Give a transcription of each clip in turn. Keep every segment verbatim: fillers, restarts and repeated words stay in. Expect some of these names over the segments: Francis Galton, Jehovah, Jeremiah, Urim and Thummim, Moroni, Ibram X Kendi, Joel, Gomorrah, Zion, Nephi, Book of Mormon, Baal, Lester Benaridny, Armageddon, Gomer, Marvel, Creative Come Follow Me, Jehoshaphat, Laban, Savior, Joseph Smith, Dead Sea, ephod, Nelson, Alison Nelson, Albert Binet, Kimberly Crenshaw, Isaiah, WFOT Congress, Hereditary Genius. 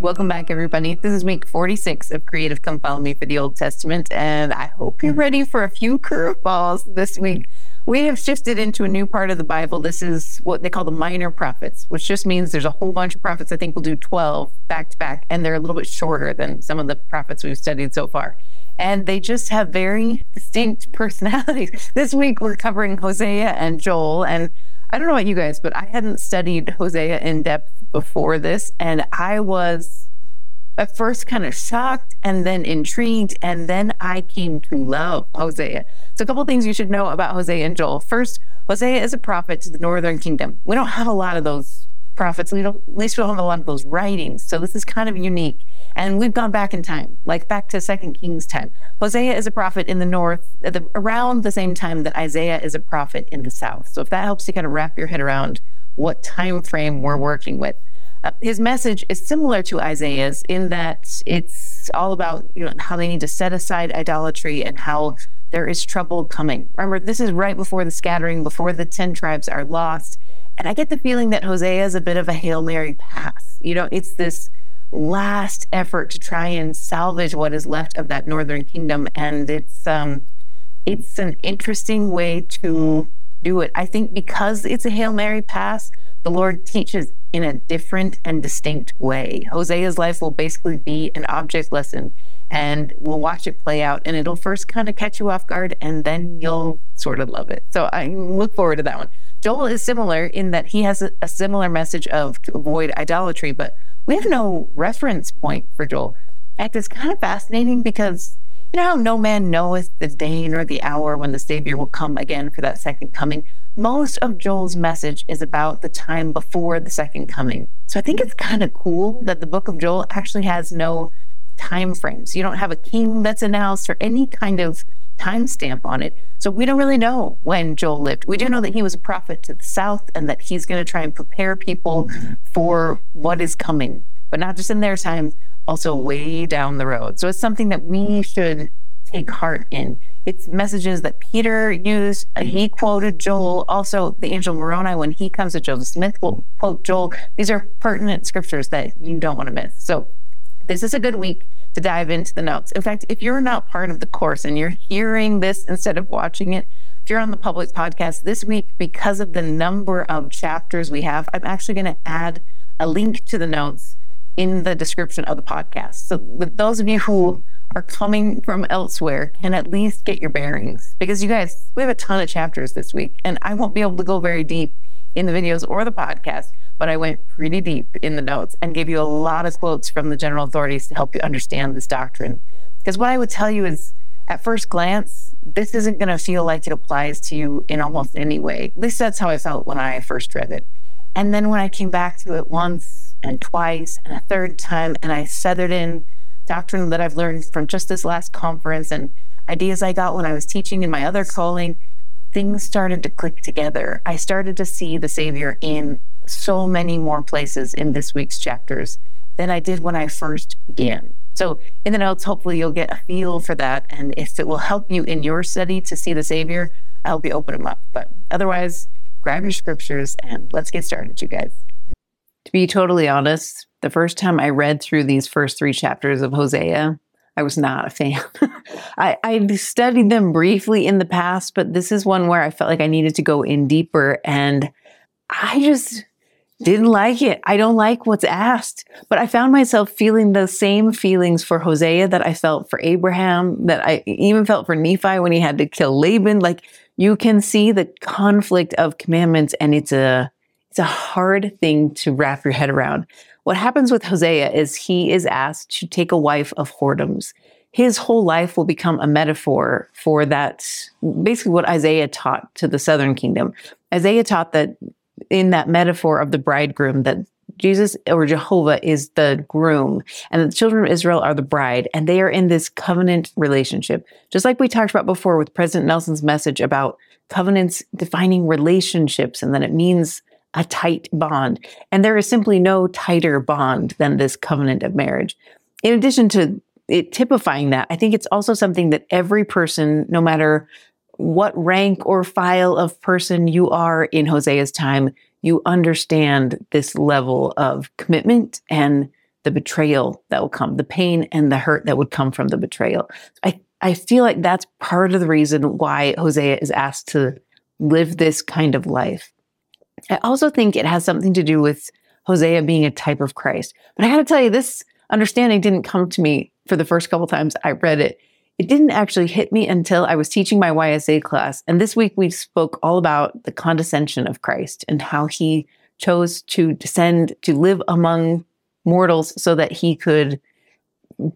Welcome back, everybody. This is week forty-six of Creative Come Follow Me for the Old Testament, and I hope you're ready for a few curveballs this week. We have shifted into a new part of the Bible. This is what they call the minor prophets, which just means there's a whole bunch of prophets. I think we'll do twelve back to back, and they're a little bit shorter than some of the prophets we've studied so far. And they just have very distinct personalities. This week, we're covering Hosea and Joel. And I don't know about you guys, but I hadn't studied Hosea in depth before this. And I was at first kind of shocked and then intrigued. And then I came to love Hosea. So a couple of things you should know about Hosea and Joel. First, Hosea is a prophet to the northern kingdom. We don't have a lot of those prophets. We don't, at least we don't have a lot of those writings. So this is kind of unique. And we've gone back in time, like back to Second Kings time. Hosea is a prophet in the north at the, around the same time that Isaiah is a prophet in the south. So if that helps you kind of wrap your head around what time frame we're working with. Uh, his message is similar to Isaiah's in that it's all about, you know, how they need to set aside idolatry and how there is trouble coming. Remember, this is right before the scattering, before the ten tribes are lost. And I get the feeling that Hosea is a bit of a Hail Mary pass. You know, it's this last effort to try and salvage what is left of that northern kingdom. And it's um, it's an interesting way to do it. I think because it's a Hail Mary pass, the Lord teaches in a different and distinct way. Hosea's life will basically be an object lesson, and we'll watch it play out, and it'll first kind of catch you off guard, and then you'll sort of love it. So I look forward to that one. Joel is similar in that he has a, a similar message of to avoid idolatry, but we have no reference point for Joel. In fact, it's kind of fascinating because you know how no man knoweth the day nor the hour when the Savior will come again for that second coming? Most of Joel's message is about the time before the second coming. So I think it's kind of cool that the book of Joel actually has no time frames. You don't have a king that's announced or any kind of timestamp on it. So we don't really know when Joel lived. We do know that he was a prophet to the south and that he's going to try and prepare people for what is coming, but not just in their time, also way down the road. So it's something that we should take heart in. It's messages that Peter used. He quoted Joel. Also, the angel Moroni, when he comes to Joseph Smith, will quote Joel. These are pertinent scriptures that you don't want to miss. So this is a good week to dive into the notes. In fact, if you're not part of the course and you're hearing this instead of watching it, if you're on the public podcast this week, because of the number of chapters we have, I'm actually going to add a link to the notes in the description of the podcast. So with those of you who are coming from elsewhere can at least get your bearings, because you guys, we have a ton of chapters this week, and I won't be able to go very deep in the videos or the podcast, but I went pretty deep in the notes and gave you a lot of quotes from the general authorities to help you understand this doctrine. Because what I would tell you is, at first glance, this isn't going to feel like it applies to you in almost any way. At least that's how I felt when I first read it. And then when I came back to it once and twice and a third time, and I feathered in doctrine that I've learned from just this last conference and ideas I got when I was teaching in my other calling, things started to click together. I started to see the Savior in so many more places in this week's chapters than I did when I first began. So in the notes, hopefully you'll get a feel for that. And if it will help you in your study to see the Savior, I hope you open them up. But otherwise, grab your scriptures and let's get started, you guys. To be totally honest, the first time I read through these first three chapters of Hosea, I was not a fan. I, I studied them briefly in the past, but this is one where I felt like I needed to go in deeper, and I just didn't like it. I don't like what's asked, but I found myself feeling the same feelings for Hosea that I felt for Abraham, that I even felt for Nephi when he had to kill Laban. Like, you can see the conflict of commandments, and it's a it's a hard thing to wrap your head around. What happens with Hosea is he is asked to take a wife of whoredoms. His whole life will become a metaphor for that, basically what Isaiah taught to the southern kingdom. Isaiah taught that in that metaphor of the bridegroom, that Jesus or Jehovah is the groom and the children of Israel are the bride, and they are in this covenant relationship. Just like we talked about before with President Nelson's message about covenants defining relationships, and that it means a tight bond. And there is simply no tighter bond than this covenant of marriage. In addition to it typifying that, I think it's also something that every person, no matter what rank or file of person you are in Hosea's time, you understand this level of commitment and the betrayal that will come, the pain and the hurt that would come from the betrayal. I, I feel like that's part of the reason why Hosea is asked to live this kind of life. I also think it has something to do with Hosea being a type of Christ. But I got to tell you, this understanding didn't come to me for the first couple times I read it. It didn't actually hit me until I was teaching my Y S A class. And this week we spoke all about the condescension of Christ and how he chose to descend to live among mortals so that he could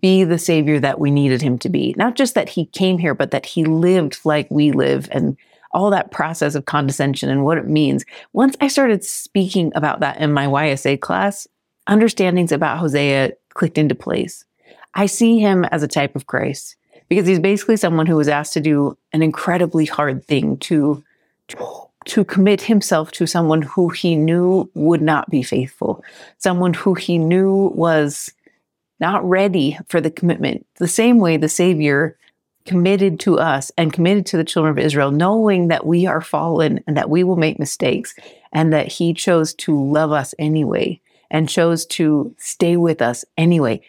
be the Savior that we needed him to be. Not just that he came here, but that he lived like we live, and all that process of condescension and what it means. Once I started speaking about that in my Y S A class, understandings about Hosea clicked into place. I see him as a type of Christ because he's basically someone who was asked to do an incredibly hard thing, to, to, to commit himself to someone who he knew would not be faithful, someone who he knew was not ready for the commitment. The same way the Savior committed to us and committed to the children of Israel, knowing that we are fallen and that we will make mistakes, and that he chose to love us anyway and chose to stay with us anyway.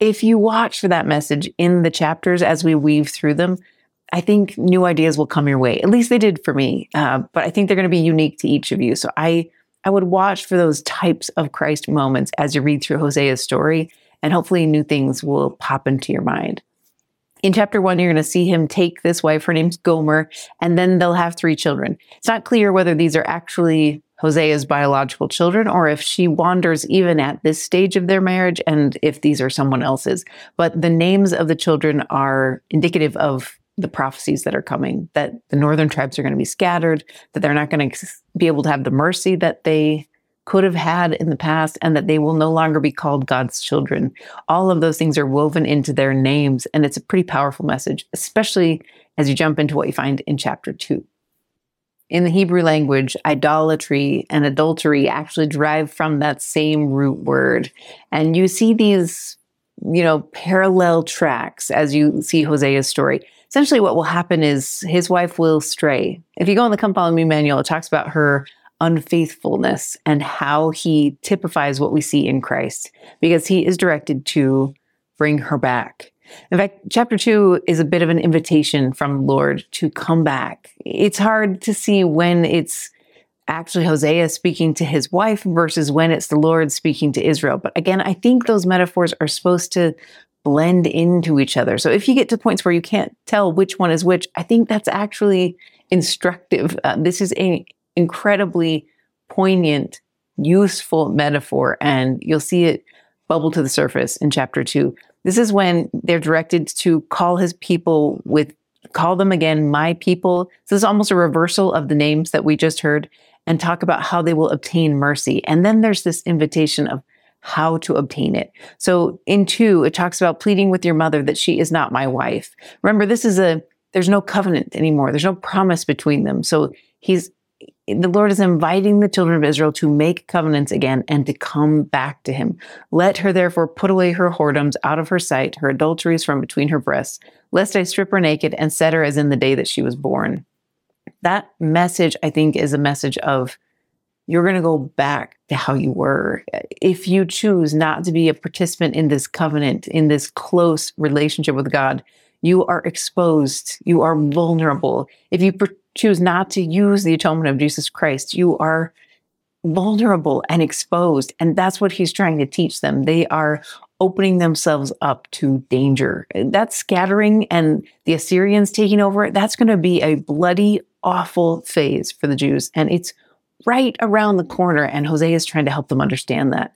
If you watch for that message in the chapters as we weave through them, I think new ideas will come your way. At least they did for me, uh, but I think they're going to be unique to each of you. So I, I would watch for those types of Christ moments as you read through Hosea's story, and hopefully new things will pop into your mind. In chapter one, you're going to see him take this wife, her name's Gomer, and then they'll have three children. It's not clear whether these are actually Hosea's biological children or if she wanders even at this stage of their marriage and if these are someone else's. But the names of the children are indicative of the prophecies that are coming, that the northern tribes are going to be scattered, that they're not going to be able to have the mercy that they could have had in the past, and that they will no longer be called God's children. All of those things are woven into their names, and it's a pretty powerful message, especially as you jump into what you find in chapter two. In the Hebrew language, idolatry and adultery actually derive from that same root word. And you see these, you know, parallel tracks as you see Hosea's story. Essentially what will happen is his wife will stray. If you go in the Come Follow Me manual, it talks about her unfaithfulness and how he typifies what we see in Christ, because he is directed to bring her back. In fact, chapter two is a bit of an invitation from the Lord to come back. It's hard to see when it's actually Hosea speaking to his wife versus when it's the Lord speaking to Israel. But again, I think those metaphors are supposed to blend into each other. So if you get to points where you can't tell which one is which, I think that's actually instructive. Uh, this is a incredibly poignant, useful metaphor, and you'll see it bubble to the surface in chapter two. This is when they're directed to call his people with, call them again, my people. So this is almost a reversal of the names that we just heard, and talk about how they will obtain mercy. And then there's this invitation of how to obtain it. So in two, it talks about pleading with your mother that she is not my wife. Remember, this is a, there's no covenant anymore. There's no promise between them. So he's, the Lord is inviting the children of Israel to make covenants again and to come back to him. Let her therefore put away her whoredoms out of her sight, her adulteries from between her breasts, lest I strip her naked and set her as in the day that she was born. That message, I think, is a message of you're going to go back to how you were. If you choose not to be a participant in this covenant, in this close relationship with God, you are exposed. You are vulnerable. If you per- choose not to use the atonement of Jesus Christ, you are vulnerable and exposed. And that's what he's trying to teach them. They are opening themselves up to danger. That scattering and the Assyrians taking over, that's going to be a bloody, awful phase for the Jews. And it's right around the corner. And Hosea is trying to help them understand that.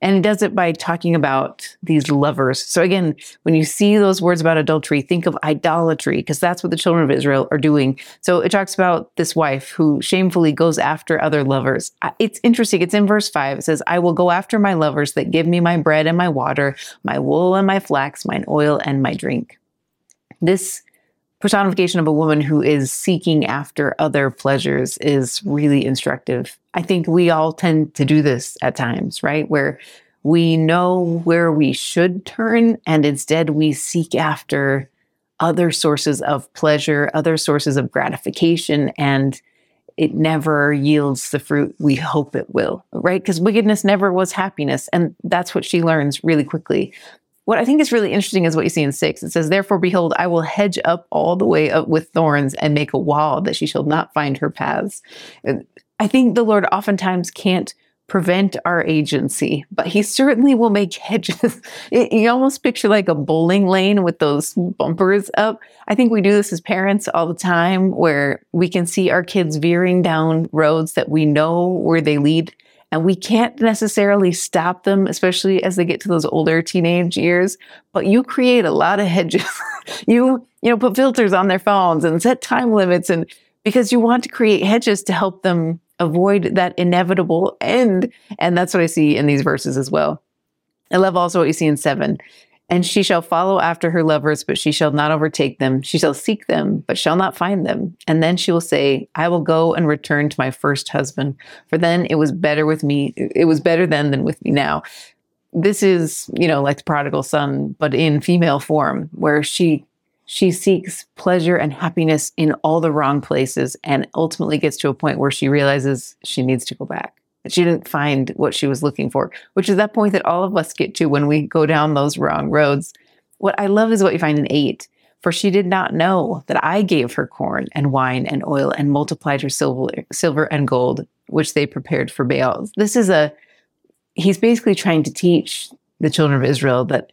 And he does it by talking about these lovers. So again, when you see those words about adultery, think of idolatry, because that's what the children of Israel are doing. So it talks about this wife who shamefully goes after other lovers. It's interesting. It's in verse five. It says, I will go after my lovers that give me my bread and my water, my wool and my flax, mine oil and my drink. This personification of a woman who is seeking after other pleasures is really instructive. I think we all tend to do this at times, right? Where we know where we should turn, and instead we seek after other sources of pleasure, other sources of gratification, and it never yields the fruit we hope it will, right? Because wickedness never was happiness. And that's what she learns really quickly. What I think is really interesting is what you see in six. It says, therefore, behold, I will hedge up all the way up with thorns and make a wall that she shall not find her paths. And I think the Lord oftentimes can't prevent our agency, but he certainly will make hedges. It, you almost picture like a bowling lane with those bumpers up. I think we do this as parents all the time, where we can see our kids veering down roads that we know where they lead, and we can't necessarily stop them, especially as they get to those older teenage years. But you create a lot of hedges. you you know, put filters on their phones and set time limits, and because you want to create hedges to help them avoid that inevitable end. And that's what I see in these verses as well. I love also what you see in seven. And she shall follow after her lovers, but she shall not overtake them. She shall seek them, but shall not find them. And then she will say, I will go and return to my first husband, for then it was better with me. It was better then than with me now. This is, you know, like the prodigal son, but in female form, where she She seeks pleasure and happiness in all the wrong places, and ultimately gets to a point where she realizes she needs to go back. She didn't find what she was looking for, which is that point that all of us get to when we go down those wrong roads. What I love is what you find in eight. For she did not know that I gave her corn and wine and oil and multiplied her silver, silver and gold, which they prepared for Baal. This is a, he's basically trying to teach the children of Israel that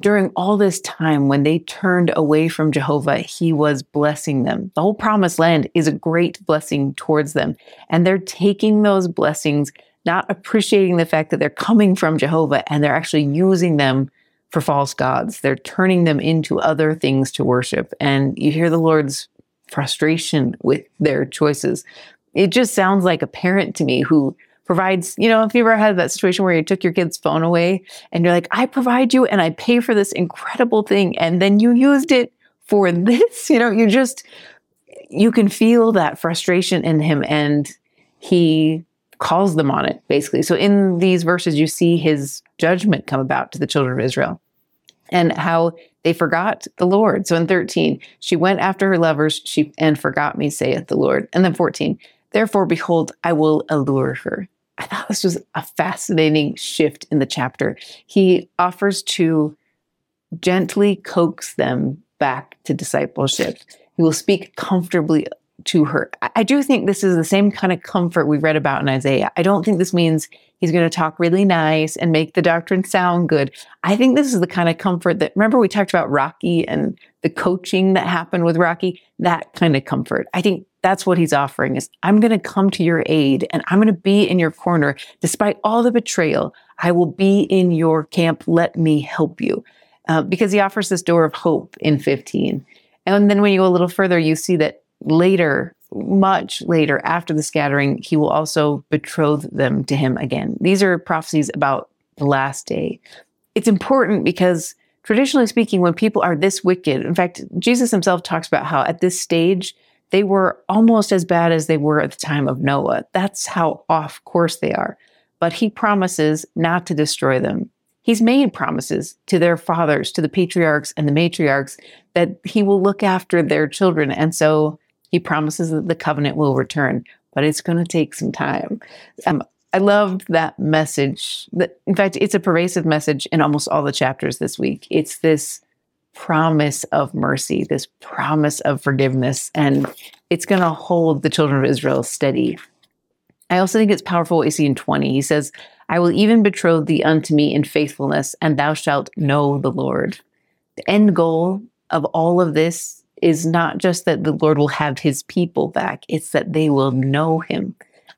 during all this time, when they turned away from Jehovah, he was blessing them. The whole promised land is a great blessing towards them. And they're taking those blessings, not appreciating the fact that they're coming from Jehovah, and they're actually using them for false gods. They're turning them into other things to worship. And you hear the Lord's frustration with their choices. It just sounds like a parent to me who provides, you know, if you've ever had that situation where you took your kid's phone away and you're like, I provide you and I pay for this incredible thing, and then you used it for this, you know, you just, you can feel that frustration in him, and he calls them on it, basically. So in these verses, you see his judgment come about to the children of Israel and how they forgot the Lord. So in thirteen, she went after her lovers, she and forgot me, saith the Lord. And then fourteen, therefore, behold, I will allure her. I thought this was a fascinating shift in the chapter. He offers to gently coax them back to discipleship. He will speak comfortably to her. I do think this is the same kind of comfort we read about in Isaiah. I don't think this means he's going to talk really nice and make the doctrine sound good. I think this is the kind of comfort that, remember we talked about Rocky and the coaching that happened with Rocky? That kind of comfort. I think that's what he's offering, is I'm going to come to your aid, and I'm going to be in your corner. Despite all the betrayal, I will be in your camp. Let me help you. Uh, because he offers this door of hope in fifteen. And then when you go a little further, you see that later, much later, after the scattering, he will also betroth them to him again. These are prophecies about the last day. It's important because traditionally speaking, when people are this wicked, in fact, Jesus himself talks about how at this stage, they were almost as bad as they were at the time of Noah. That's how off course they are. But he promises not to destroy them. He's made promises to their fathers, to the patriarchs and the matriarchs, that he will look after their children. And so he promises that the covenant will return, but it's going to take some time. Um, I loved that message. In fact, it's a pervasive message in almost all the chapters this week. It's this promise of mercy, this promise of forgiveness, and it's going to hold the children of Israel steady. I also think it's powerful what you see in twenty. He says, I will even betroth thee unto me in faithfulness, and thou shalt know the Lord. The end goal of all of this is not just that the Lord will have his people back, it's that they will know him.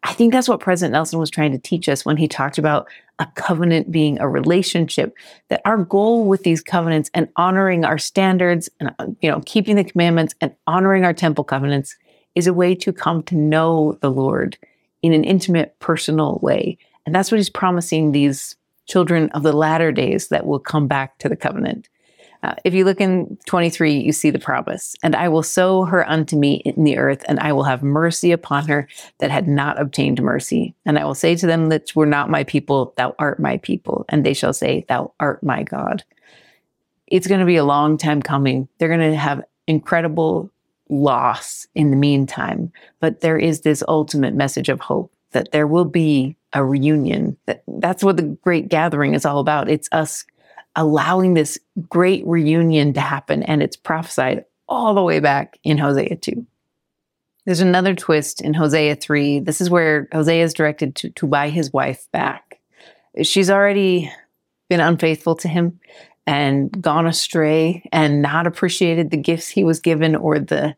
I think that's what President Nelson was trying to teach us when he talked about a covenant being a relationship, that our goal with these covenants and honoring our standards and, you know, keeping the commandments and honoring our temple covenants is a way to come to know the Lord in an intimate, personal way. And that's what he's promising these children of the latter days that will come back to the covenant. Uh, if you look in twenty-three, you see the promise, and I will sow her unto me in the earth, and I will have mercy upon her that had not obtained mercy. And I will say to them that were not my people, thou art my people. And they shall say, thou art my God. It's going to be a long time coming. They're going to have incredible loss in the meantime. But there is this ultimate message of hope that there will be a reunion. That, that's what the Great Gathering is all about. It's us allowing this great reunion to happen, and it's prophesied all the way back in Hosea two. There's another twist in Hosea three. This is where Hosea is directed to, to buy his wife back. She's already been unfaithful to him and gone astray and not appreciated the gifts he was given or the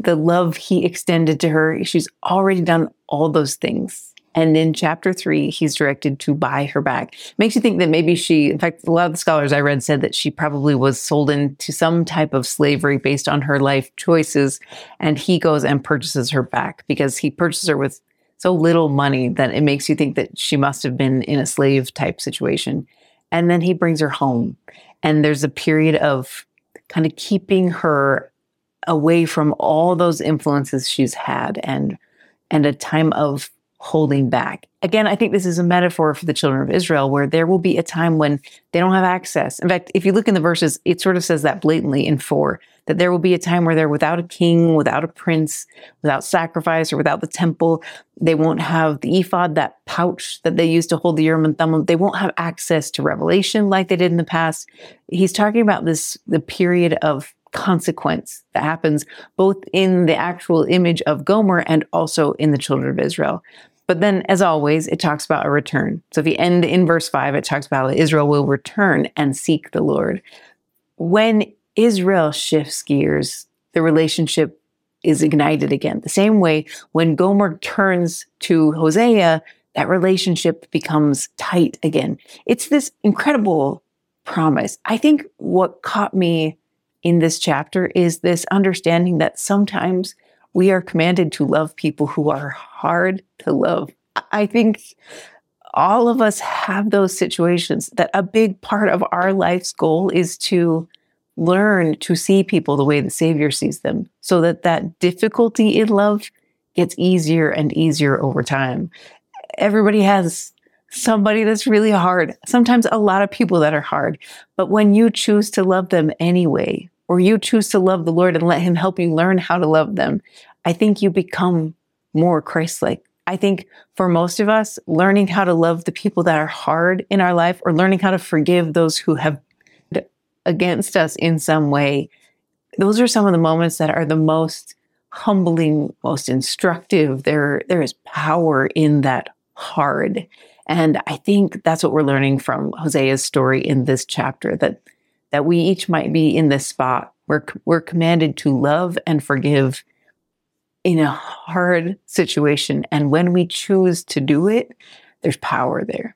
the love he extended to her. She's already done all those things. And in chapter three, he's directed to buy her back. Makes you think that maybe she, in fact, a lot of the scholars I read said that she probably was sold into some type of slavery based on her life choices. And he goes and purchases her back because he purchased her with so little money that it makes you think that she must have been in a slave type situation. And then he brings her home. And there's a period of kind of keeping her away from all those influences she's had and and a time of holding back. Again, I think this is a metaphor for the children of Israel, where there will be a time when they don't have access. In fact, if you look in the verses, it sort of says that blatantly in four, that there will be a time where they're without a king, without a prince, without sacrifice, or without the temple. They won't have the ephod, that pouch that they used to hold the Urim and Thummim. They won't have access to revelation like they did in the past. He's talking about this, the period of consequence that happens both in the actual image of Gomer and also in the children of Israel. But then, as always, it talks about a return. So if you end in verse five, it talks about Israel will return and seek the Lord. When Israel shifts gears, the relationship is ignited again. The same way when Gomer turns to Hosea, that relationship becomes tight again. It's this incredible promise. I think what caught me in this chapter is this understanding that sometimes we are commanded to love people who are hard to love. I think all of us have those situations, that a big part of our life's goal is to learn to see people the way the Savior sees them, so that that difficulty in love gets easier and easier over time. Everybody has somebody that's really hard, sometimes a lot of people that are hard, but when you choose to love them anyway, or you choose to love the Lord and let him help you learn how to love them, I think you become more Christ-like. I think for most of us, learning how to love the people that are hard in our life, or learning how to forgive those who have been against us in some way, those are some of the moments that are the most humbling, most instructive. There, there is power in that hard. And I think that's what we're learning from Hosea's story in this chapter, that that we each might be in this spot where we're commanded to love and forgive in a hard situation. And when we choose to do it, there's power there.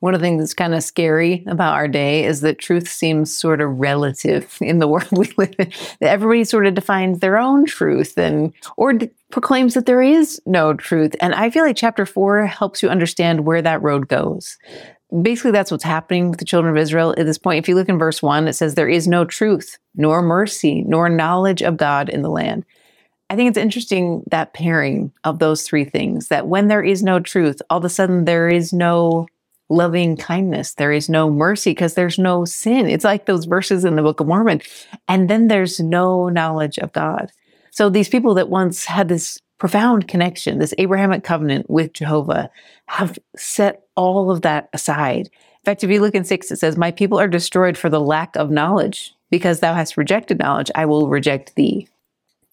One of the things that's kind of scary about our day is that truth seems sort of relative in the world we live in. Everybody sort of defines their own truth and or d- proclaims that there is no truth. And I feel like chapter four helps you understand where that road goes. Basically, that's what's happening with the children of Israel at this point. If you look in verse one, it says, there is no truth, nor mercy, nor knowledge of God in the land. I think it's interesting, that pairing of those three things, that when there is no truth, all of a sudden there is no loving kindness. There is no mercy because there's no sin. It's like those verses in the Book of Mormon. And then there's no knowledge of God. So these people that once had this profound connection, this Abrahamic covenant with Jehovah, have set all of that aside. In fact, if you look in six, it says, my people are destroyed for the lack of knowledge. Because thou hast rejected knowledge, I will reject thee.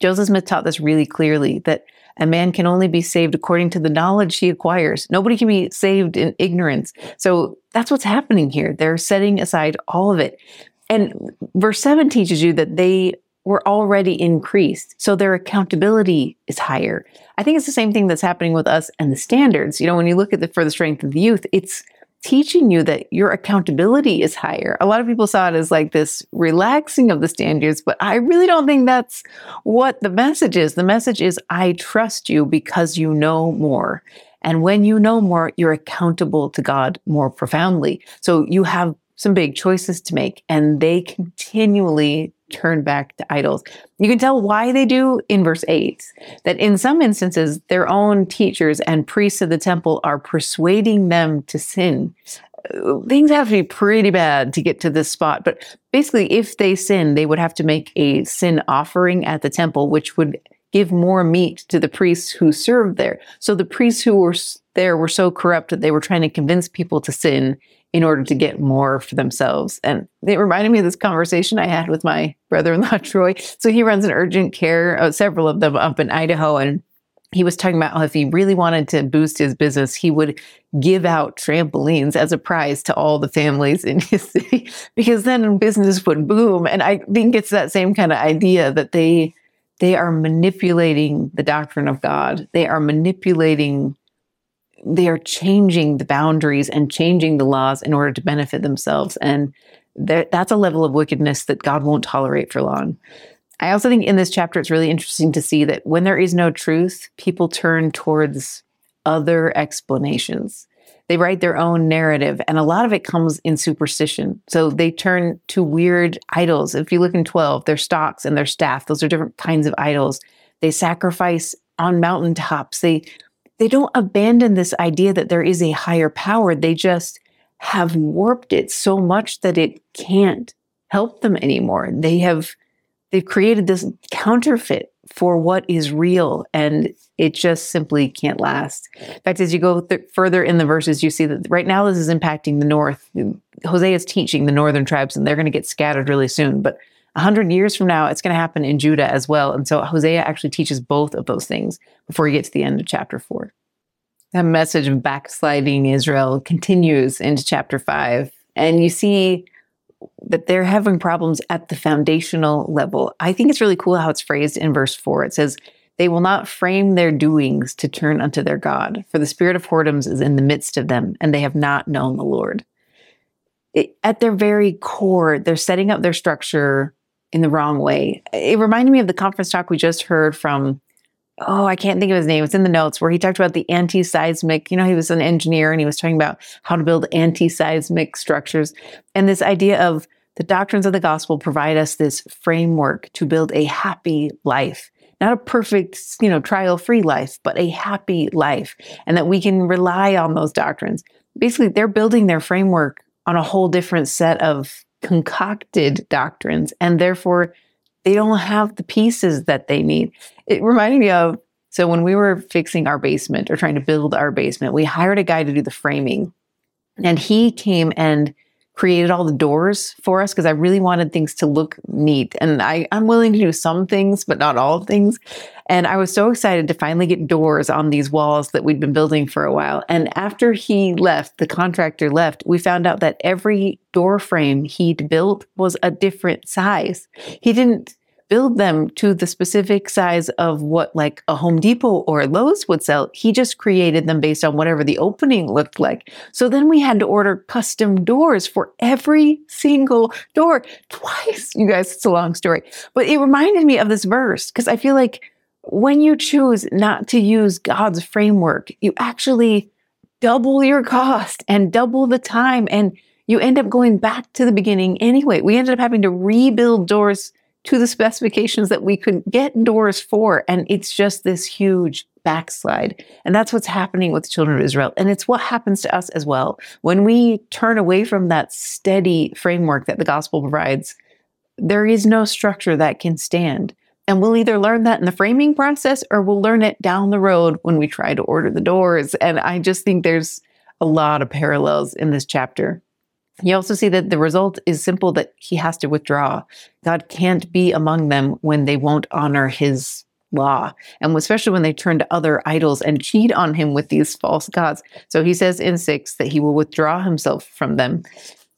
Joseph Smith taught this really clearly, that a man can only be saved according to the knowledge he acquires. Nobody can be saved in ignorance. So that's what's happening here. They're setting aside all of it. And verse seven teaches you that they were already increased, so their accountability is higher. I think it's the same thing that's happening with us and the standards. You know, when you look at the, for the strength of the youth, it's teaching you that your accountability is higher. A lot of people saw it as like this relaxing of the standards, but I really don't think that's what the message is. The message is, I trust you because you know more. And when you know more, you're accountable to God more profoundly. So you have some big choices to make, and they continually turn back to idols. You can tell why they do in verse eight, that in some instances, their own teachers and priests of the temple are persuading them to sin. things have to be pretty bad to get to this spot. But basically, if they sin, they would have to make a sin offering at the temple, which would give more meat to the priests who served there. So the priests who were there were so corrupt that they were trying to convince people to sin in order to get more for themselves. And it reminded me of this conversation I had with my brother-in-law, Troy. So he runs an urgent care, uh, several of them up in Idaho. And he was talking about how if he really wanted to boost his business, he would give out trampolines as a prize to all the families in his city, because then business would boom. And I think it's that same kind of idea that they... They are manipulating the doctrine of God. They are manipulating, they are changing the boundaries and changing the laws in order to benefit themselves. And that's a level of wickedness that God won't tolerate for long. I also think in this chapter, it's really interesting to see that when there is no truth, people turn towards other explanations. They write their own narrative, and a lot of it comes in superstition. So they turn to weird idols. If you look in twelve, their stocks and their staff, those are different kinds of idols. They sacrifice on mountaintops. They they don't abandon this idea that there is a higher power. They just have warped it so much that it can't help them anymore. They have they've created this counterfeit for what is real, and it just simply can't last. In fact, as you go th- further in the verses, you see that right now this is impacting the north. Hosea is teaching the northern tribes, and they're going to get scattered really soon. But one hundred years from now, it's going to happen in Judah as well. And so Hosea actually teaches both of those things before you get to the end of chapter four. That message of backsliding Israel continues into chapter five, and you see that they're having problems at the foundational level. I think it's really cool how it's phrased in verse four. It says, "They will not frame their doings to turn unto their God, for the spirit of whoredoms is in the midst of them, and they have not known the Lord." It, at their very core, they're setting up their structure in the wrong way. It reminded me of the conference talk we just heard from, oh, I can't think of his name. It's in the notes, where he talked about the anti-seismic. You know, he was an engineer, and he was talking about how to build anti-seismic structures. And this idea of the doctrines of the gospel provide us this framework to build a happy life. Not a perfect, you know, trial-free life, but a happy life, and that we can rely on those doctrines. Basically, they're building their framework on a whole different set of concocted doctrines, and therefore they don't have the pieces that they need. It reminded me of, so when we were fixing our basement or trying to build our basement, we hired a guy to do the framing, and he came and created all the doors for us because I really wanted things to look neat. And I, I'm willing to do some things, but not all things. And I was so excited to finally get doors on these walls that we'd been building for a while. And after he left, the contractor left, we found out that every door frame he'd built was a different size. He didn't build them to the specific size of what like a Home Depot or a Lowe's would sell. He just created them based on whatever the opening looked like. So then we had to order custom doors for every single door twice. You guys, it's a long story. But it reminded me of this verse because I feel like when you choose not to use God's framework, you actually double your cost and double the time, and you end up going back to the beginning anyway. We ended up having to rebuild doors to the specifications that we could get doors for. And it's just this huge backslide. And that's what's happening with the children of Israel. And it's what happens to us as well. When we turn away from that steady framework that the gospel provides, there is no structure that can stand. And we'll either learn that in the framing process, or we'll learn it down the road when we try to order the doors. And I just think there's a lot of parallels in this chapter. You also see that the result is simple, that he has to withdraw. God can't be among them when they won't honor his law, and especially when they turn to other idols and cheat on him with these false gods. So he says in six that he will withdraw himself from them.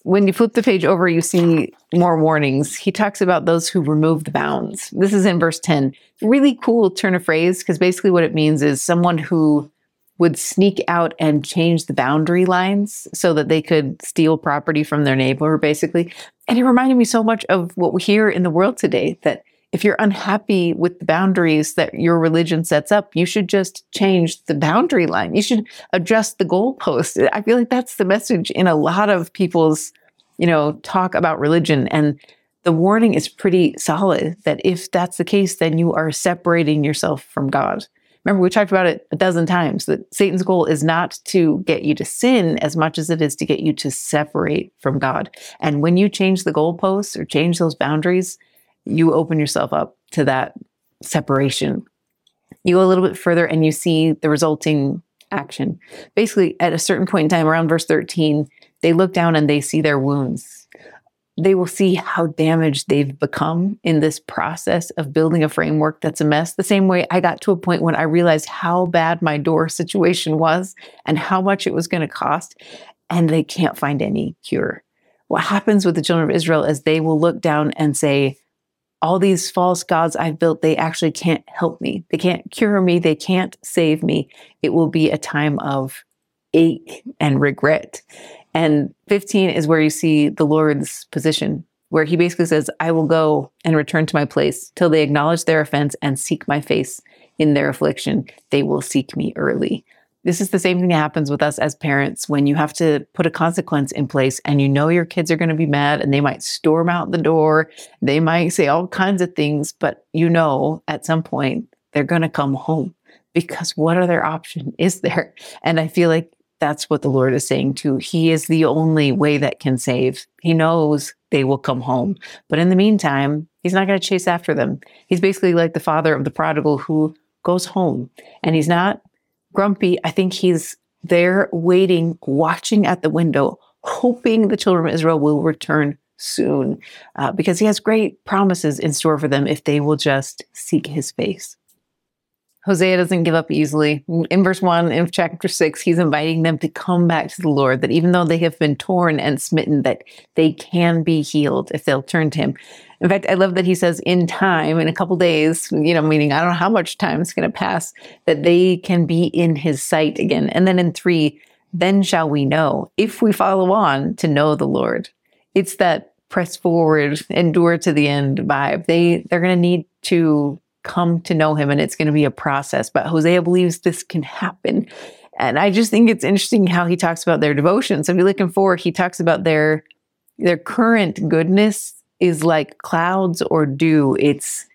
When you flip the page over, you see more warnings. He talks about those who remove the bounds. This is in verse ten. Really cool turn of phrase, because basically what it means is someone who would sneak out and change the boundary lines so that they could steal property from their neighbor, basically. And it reminded me so much of what we hear in the world today, that if you're unhappy with the boundaries that your religion sets up, you should just change the boundary line. You should adjust the goalpost. I feel like that's the message in a lot of people's, you know, talk about religion. And the warning is pretty solid that if that's the case, then you are separating yourself from God. Remember, we talked about it a dozen times, that Satan's goal is not to get you to sin as much as it is to get you to separate from God. And when you change the goalposts or change those boundaries, you open yourself up to that separation. You go a little bit further and you see the resulting action. Basically, at a certain point in time, around verse thirteen, they look down and they see their wounds. They will see how damaged they've become in this process of building a framework that's a mess. The same way I got to a point when I realized how bad my door situation was and how much it was going to cost, and they can't find any cure. What happens with the children of Israel is they will look down and say, all these false gods I've built, they actually can't help me. They can't cure me. They can't save me. It will be a time of ache and regret. And fifteen is where you see the Lord's position, where he basically says, I will go and return to my place till they acknowledge their offense and seek my face in their affliction. They will seek me early. This is the same thing that happens with us as parents when you have to put a consequence in place and you know your kids are going to be mad and they might storm out the door. They might say all kinds of things, but you know at some point they're going to come home, because what other option is there? And I feel like that's what the Lord is saying too. He is the only way that can save. He knows they will come home. But in the meantime, he's not going to chase after them. He's basically like the father of the prodigal who goes home, and he's not grumpy. I think he's there waiting, watching at the window, hoping the children of Israel will return soon, uh, because he has great promises in store for them if they will just seek his face. Hosea doesn't give up easily. In verse one, in chapter six, he's inviting them to come back to the Lord, that even though they have been torn and smitten, that they can be healed if they'll turn to him. In fact, I love that he says in time, in a couple days, you know, meaning I don't know how much time is going to pass, that they can be in his sight again. And then in three, then shall we know, if we follow on, to know the Lord. It's that press forward, endure to the end vibe. They, they're going to need to come to know him, and it's going to be a process. But Hosea believes this can happen. And I just think it's interesting how he talks about their devotion. So if you look in four, he talks about their their current goodness is like clouds or dew. It's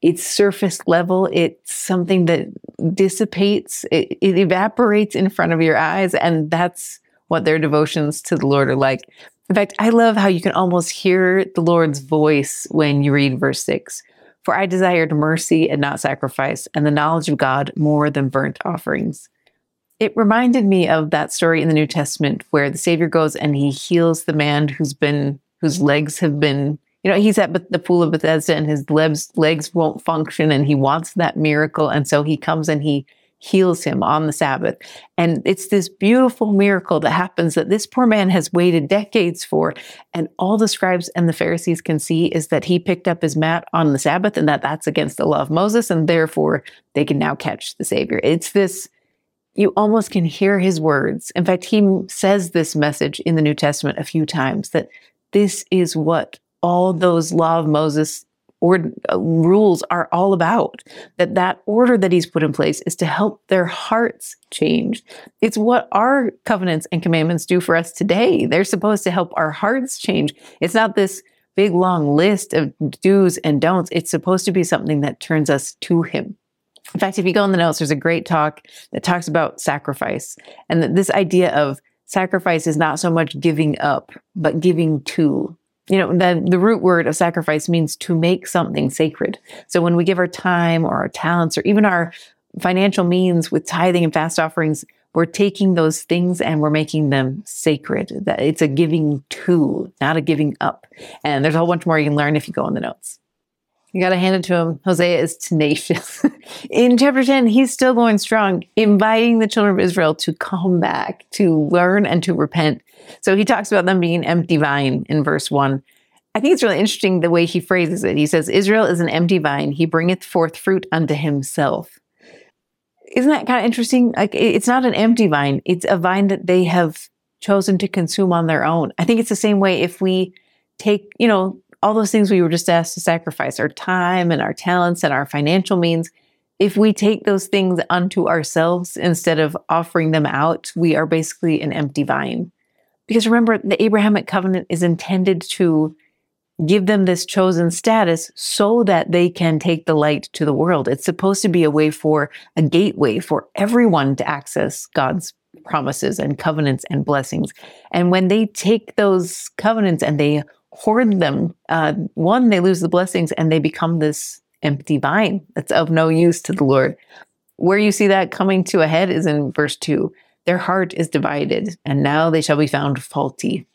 it's surface level. It's something that dissipates. It, it evaporates in front of your eyes. And that's what their devotions to the Lord are like. In fact, I love how you can almost hear the Lord's voice when you read verse six. For I desired mercy and not sacrifice, and the knowledge of God more than burnt offerings. It reminded me of that story in the New Testament where the Savior goes and he heals the man who's been, whose legs have been, you know, he's at the Pool of Bethesda and his legs, legs won't function, and he wants that miracle. And so he comes and he heals him on the Sabbath. And it's this beautiful miracle that happens that this poor man has waited decades for. And all the scribes and the Pharisees can see is that he picked up his mat on the Sabbath, and that that's against the law of Moses. And therefore they can now catch the Savior. It's this, you almost can hear his words. In fact, he says this message in the New Testament a few times, that this is what all those law of Moses Or uh, rules are all about, that that order that he's put in place is to help their hearts change. It's what our covenants and commandments do for us today. They're supposed to help our hearts change. It's not this big, long list of do's and don'ts. It's supposed to be something that turns us to him. In fact, if you go in the notes, there's a great talk that talks about sacrifice, and that this idea of sacrifice is not so much giving up, but giving to. You know, the, the root word of sacrifice means to make something sacred. So when we give our time or our talents or even our financial means with tithing and fast offerings, we're taking those things and we're making them sacred. That it's a giving to, not a giving up. And there's a whole bunch more you can learn if you go in the notes. You got to hand it to him. Hosea is tenacious. In chapter ten, he's still going strong, inviting the children of Israel to come back, to learn and to repent. So he talks about them being an empty vine in verse one. I think it's really interesting the way he phrases it. He says, Israel is an empty vine. He bringeth forth fruit unto himself. Isn't that kind of interesting? Like, it's not an empty vine. It's a vine that they have chosen to consume on their own. I think it's the same way if we take, you know, all those things we were just asked to sacrifice, our time and our talents and our financial means. If we take those things unto ourselves instead of offering them out, we are basically an empty vine. Because remember, the Abrahamic covenant is intended to give them this chosen status so that they can take the light to the world. It's supposed to be a way for a gateway for everyone to access God's promises and covenants and blessings. And when they take those covenants and they hoard them, uh, one, they lose the blessings and they become this empty vine that's of no use to the Lord. Where you see that coming to a head is in verse two. Their heart is divided, and now they shall be found faulty.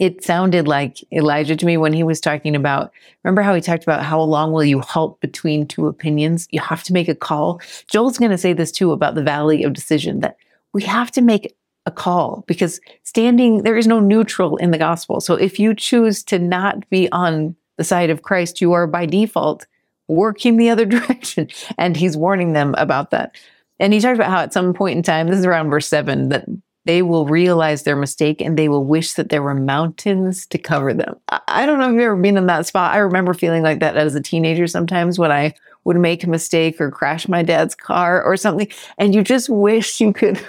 It sounded like Elijah to me when he was talking about, remember how he talked about how long will you halt between two opinions? You have to make a call. Joel's going to say this too about the valley of decision, that we have to make a call because standing, there is no neutral in the gospel. So if you choose to not be on the side of Christ, you are by default working the other direction. And he's warning them about that. And he talked about how at some point in time, this is around verse seven, that they will realize their mistake and they will wish that there were mountains to cover them. I don't know if you've ever been in that spot. I remember feeling like that as a teenager sometimes when I would make a mistake or crash my dad's car or something. And you just wish you could,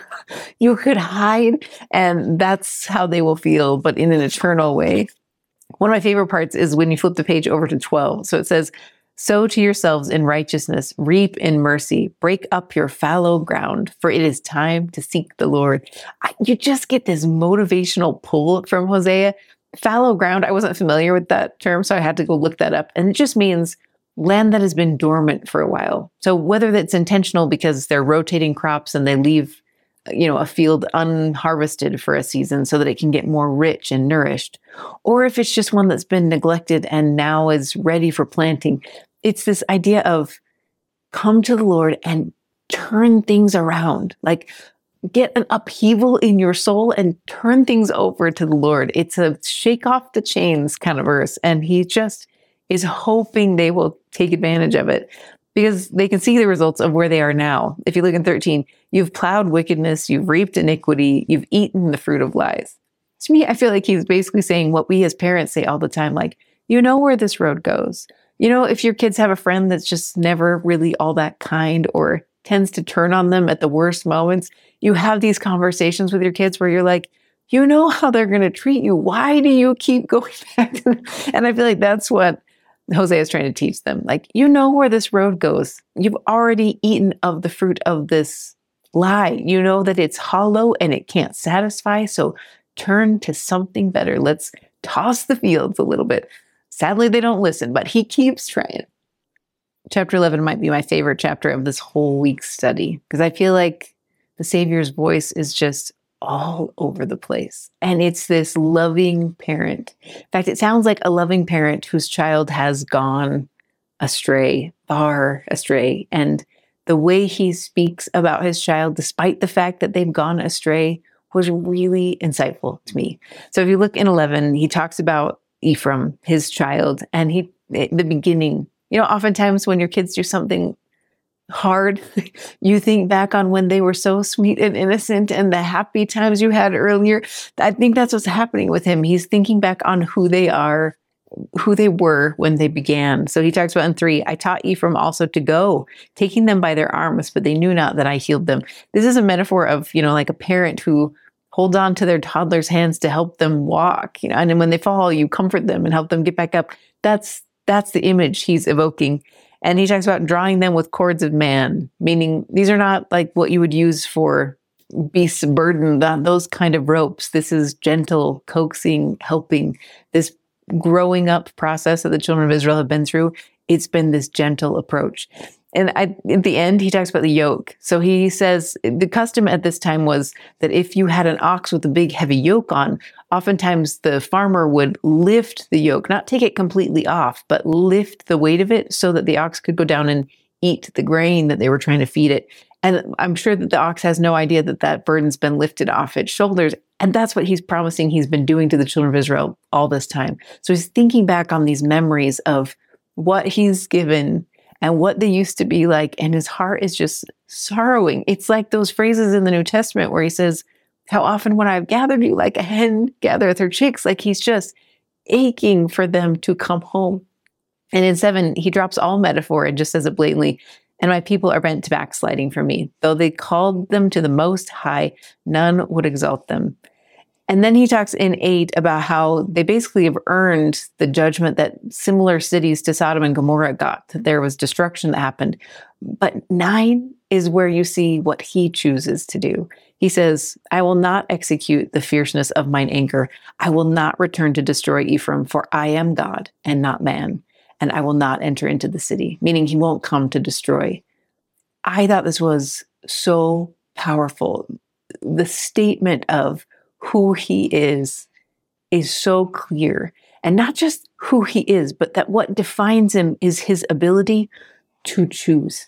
you could hide. And that's how they will feel, but in an eternal way. One of my favorite parts is when you flip the page over to twelve. So it says, sow to yourselves in righteousness, reap in mercy, break up your fallow ground, for it is time to seek the Lord. I, you just get this motivational pull from Hosea. Fallow ground, I wasn't familiar with that term, so I had to go look that up. And it just means land that has been dormant for a while. So whether that's intentional because they're rotating crops and they leave, you know, a field unharvested for a season so that it can get more rich and nourished, or if it's just one that's been neglected and now is ready for planting, it's this idea of come to the Lord and turn things around. Like get an upheaval in your soul and turn things over to the Lord. It's a shake off the chains kind of verse. And he just is hoping they will take advantage of it, because they can see the results of where they are now. If you look in thirteen, you've plowed wickedness, you've reaped iniquity, you've eaten the fruit of lies. To me, I feel like he's basically saying what we as parents say all the time, like, you know where this road goes. You know, if your kids have a friend that's just never really all that kind or tends to turn on them at the worst moments, you have these conversations with your kids where you're like, you know how they're going to treat you. Why do you keep going back to them? And I feel like that's what Hosea is trying to teach them, like, you know where this road goes. You've already eaten of the fruit of this lie. You know that it's hollow and it can't satisfy. So turn to something better. Let's toss the fields a little bit. Sadly, they don't listen, but he keeps trying. Chapter eleven might be my favorite chapter of this whole week's study, because I feel like the Savior's voice is just all over the place. And it's this loving parent. In fact, it sounds like a loving parent whose child has gone astray, far astray. And the way he speaks about his child, despite the fact that they've gone astray, was really insightful to me. So if you look in eleven, he talks about Ephraim, his child, and he, at the beginning, you know, oftentimes when your kids do something hard, you think back on when they were so sweet and innocent and the happy times you had earlier. I think that's what's happening with him. He's thinking back on who they are, who they were when they began. So he talks about in three, I taught Ephraim also to go, taking them by their arms, but they knew not that I healed them. This is a metaphor of, you know, like a parent who holds on to their toddler's hands to help them walk, you know, and then when they fall, you comfort them and help them get back up. That's, that's the image he's evoking. And he talks about drawing them with cords of man, meaning these are not like what you would use for beasts burdened on those kind of ropes. This is gentle, coaxing, helping. This growing up process that the children of Israel have been through, it's been this gentle approach. And I, at the end, he talks about the yoke. So he says the custom at this time was that if you had an ox with a big heavy yoke on, oftentimes the farmer would lift the yoke, not take it completely off, but lift the weight of it so that the ox could go down and eat the grain that they were trying to feed it. And I'm sure that the ox has no idea that that burden's been lifted off its shoulders. And that's what he's promising he's been doing to the children of Israel all this time. So he's thinking back on these memories of what he's given and what they used to be like, and his heart is just sorrowing. It's like those phrases in the New Testament where he says, how often when I've gathered you like a hen gathereth her chicks, like he's just aching for them to come home. And in seven, he drops all metaphor and just says it blatantly, and my people are bent to backsliding from me. Though they called them to the Most High, none would exalt them. And then he talks in eight about how they basically have earned the judgment that similar cities to Sodom and Gomorrah got, that there was destruction that happened. But nine is where you see what he chooses to do. He says, I will not execute the fierceness of mine anger. I will not return to destroy Ephraim, for I am God and not man, and I will not enter into the city, meaning he won't come to destroy. I thought this was so powerful. The statement of who he is, is so clear. And not just who he is, but that what defines him is his ability to choose.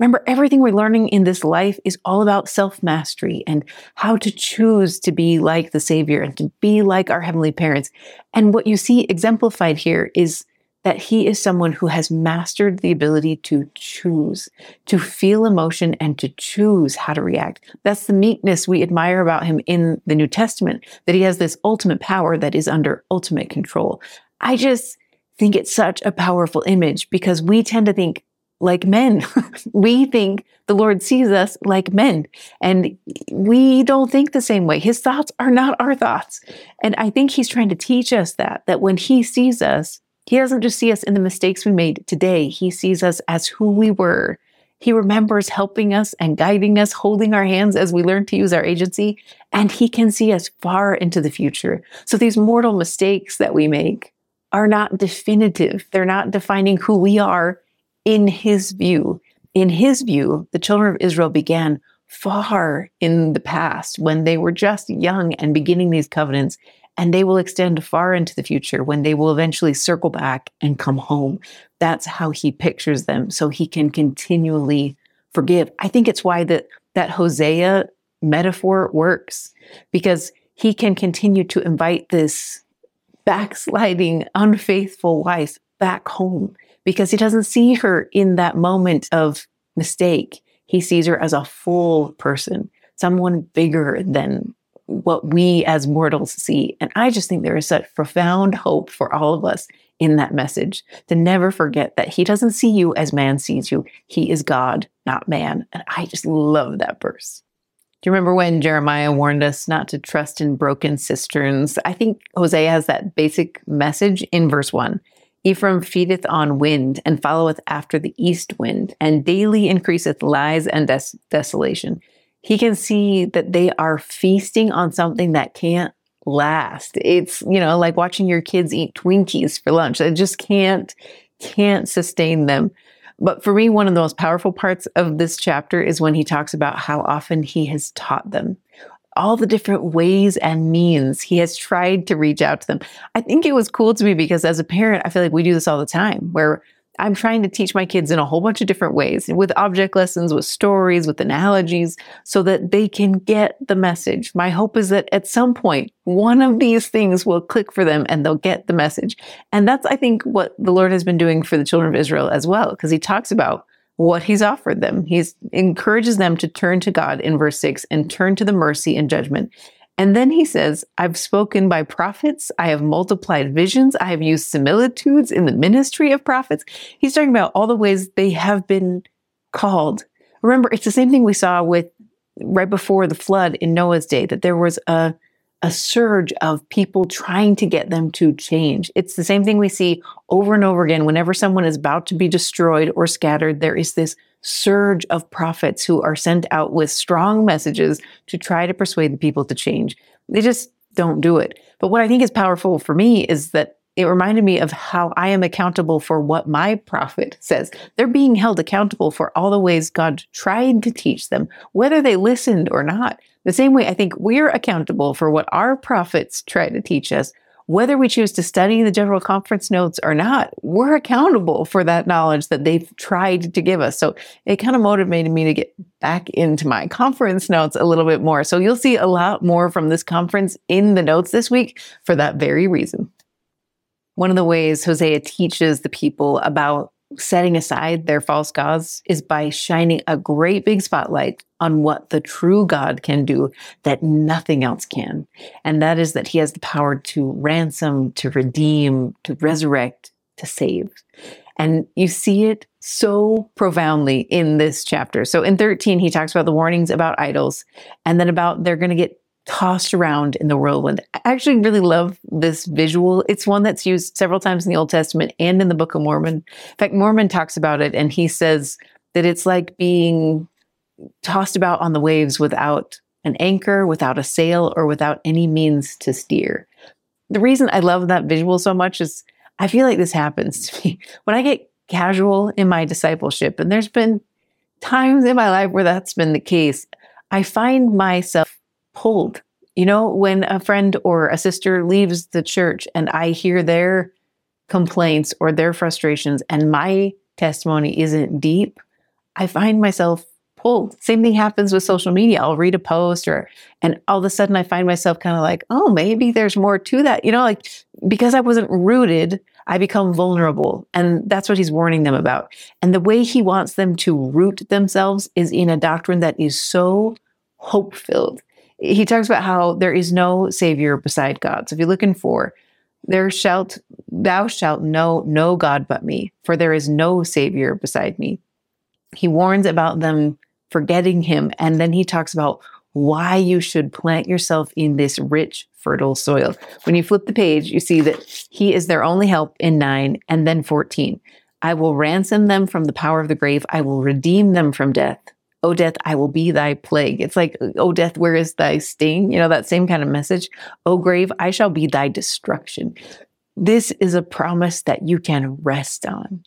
Remember, everything we're learning in this life is all about self-mastery and how to choose to be like the Savior and to be like our heavenly parents. And what you see exemplified here is that he is someone who has mastered the ability to choose, to feel emotion and to choose how to react. That's the meekness we admire about him in the New Testament, that he has this ultimate power that is under ultimate control. I just think it's such a powerful image because we tend to think like men. We think the Lord sees us like men, and we don't think the same way. His thoughts are not our thoughts. And I think he's trying to teach us that, that when he sees us, he doesn't just see us in the mistakes we made today. He sees us as who we were. He remembers helping us and guiding us, holding our hands as we learn to use our agency, and he can see us far into the future. So these mortal mistakes that we make are not definitive. They're not defining who we are in his view. In his view, the children of Israel began far in the past when they were just young and beginning these covenants. And they will extend far into the future when they will eventually circle back and come home. That's how he pictures them, so he can continually forgive. I think it's why that, that Hosea metaphor works, because he can continue to invite this backsliding, unfaithful wife back home, because he doesn't see her in that moment of mistake. He sees her as a full person, someone bigger than what we as mortals see. And I just think there is such profound hope for all of us in that message, to never forget that he doesn't see you as man sees you. He is God, not man. And I just love that verse. Do you remember when Jeremiah warned us not to trust in broken cisterns? I think Hosea has that basic message in verse one. Ephraim feedeth on wind and followeth after the east wind, and daily increaseth lies and des- desolation. He can see that they are feasting on something that can't last. It's, you know, like watching your kids eat Twinkies for lunch. It just can't, can't sustain them. But for me, one of the most powerful parts of this chapter is when he talks about how often he has taught them. All the different ways and means he has tried to reach out to them. I think it was cool to me because as a parent, I feel like we do this all the time, where I'm trying to teach my kids in a whole bunch of different ways, with object lessons, with stories, with analogies, so that they can get the message. My hope is that at some point, one of these things will click for them and they'll get the message. And that's, I think, what the Lord has been doing for the children of Israel as well, because he talks about what he's offered them. He encourages them to turn to God in verse six and turn to the mercy and judgment. And then he says, I've spoken by prophets, I have multiplied visions, I have used similitudes in the ministry of prophets. He's talking about all the ways they have been called. Remember, it's the same thing we saw with right before the flood in Noah's day, that there was a, a surge of people trying to get them to change. It's the same thing we see over and over again. Whenever someone is about to be destroyed or scattered, there is this surge of prophets who are sent out with strong messages to try to persuade the people to change. They just don't do it. But what I think is powerful for me is that it reminded me of how I am accountable for what my prophet says. They're being held accountable for all the ways God tried to teach them, whether they listened or not. The same way I think we're accountable for what our prophets try to teach us, whether we choose to study the General Conference notes or not. We're accountable for that knowledge that they've tried to give us. So it kind of motivated me to get back into my conference notes a little bit more. So you'll see a lot more from this conference in the notes this week for that very reason. One of the ways Hosea teaches the people about setting aside their false gods is by shining a great big spotlight on what the true God can do that nothing else can. And that is that he has the power to ransom, to redeem, to resurrect, to save. And you see it so profoundly in this chapter. So in thirteen, he talks about the warnings about idols, and then about they're going to get tossed around in the whirlwind. I actually really love this visual. It's one that's used several times in the Old Testament and in the Book of Mormon. In fact, Mormon talks about it, and he says that it's like being tossed about on the waves without an anchor, without a sail, or without any means to steer. The reason I love that visual so much is I feel like this happens to me. When I get casual in my discipleship, and there's been times in my life where that's been the case, I find myself pulled. You know, when a friend or a sister leaves the church and I hear their complaints or their frustrations and my testimony isn't deep, I find myself pulled. Same thing happens with social media. I'll read a post or, and all of a sudden I find myself kind of like, oh, maybe there's more to that. You know, like because I wasn't rooted, I become vulnerable. And that's what he's warning them about. And the way he wants them to root themselves is in a doctrine that is so hope-filled. He talks about how there is no Savior beside God. So if you're looking for, there shalt, thou shalt know no God but me, for there is no Savior beside me. He warns about them forgetting him. And then he talks about why you should plant yourself in this rich, fertile soil. When you flip the page, you see that he is their only help in nine and then fourteen. I will ransom them from the power of the grave. I will redeem them from death. O death, I will be thy plague. It's like, O death, where is thy sting? You know, that same kind of message. O grave, I shall be thy destruction. This is a promise that you can rest on.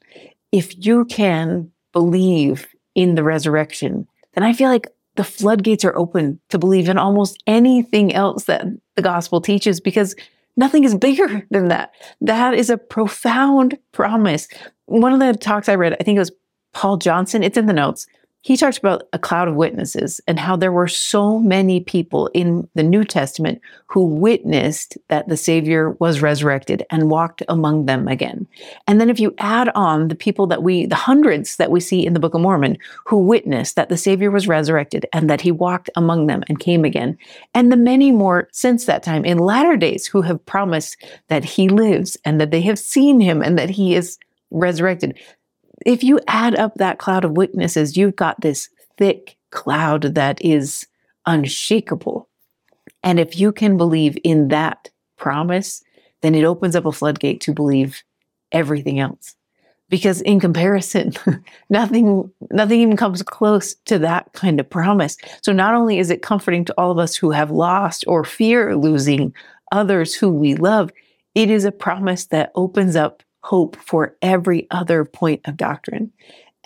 If you can believe in the resurrection, then I feel like the floodgates are open to believe in almost anything else that the gospel teaches, because nothing is bigger than that. That is a profound promise. One of the talks I read, I think it was Paul Johnson, it's in the notes, he talks about a cloud of witnesses and how there were so many people in the New Testament who witnessed that the Savior was resurrected and walked among them again. And then if you add on the people that we, the hundreds that we see in the Book of Mormon who witnessed that the Savior was resurrected and that he walked among them and came again, and the many more since that time in latter days who have promised that he lives and that they have seen him and that he is resurrected. If you add up that cloud of witnesses, you've got this thick cloud that is unshakable. And if you can believe in that promise, then it opens up a floodgate to believe everything else. Because in comparison, nothing, nothing even comes close to that kind of promise. So not only is it comforting to all of us who have lost or fear losing others who we love, it is a promise that opens up hope for every other point of doctrine.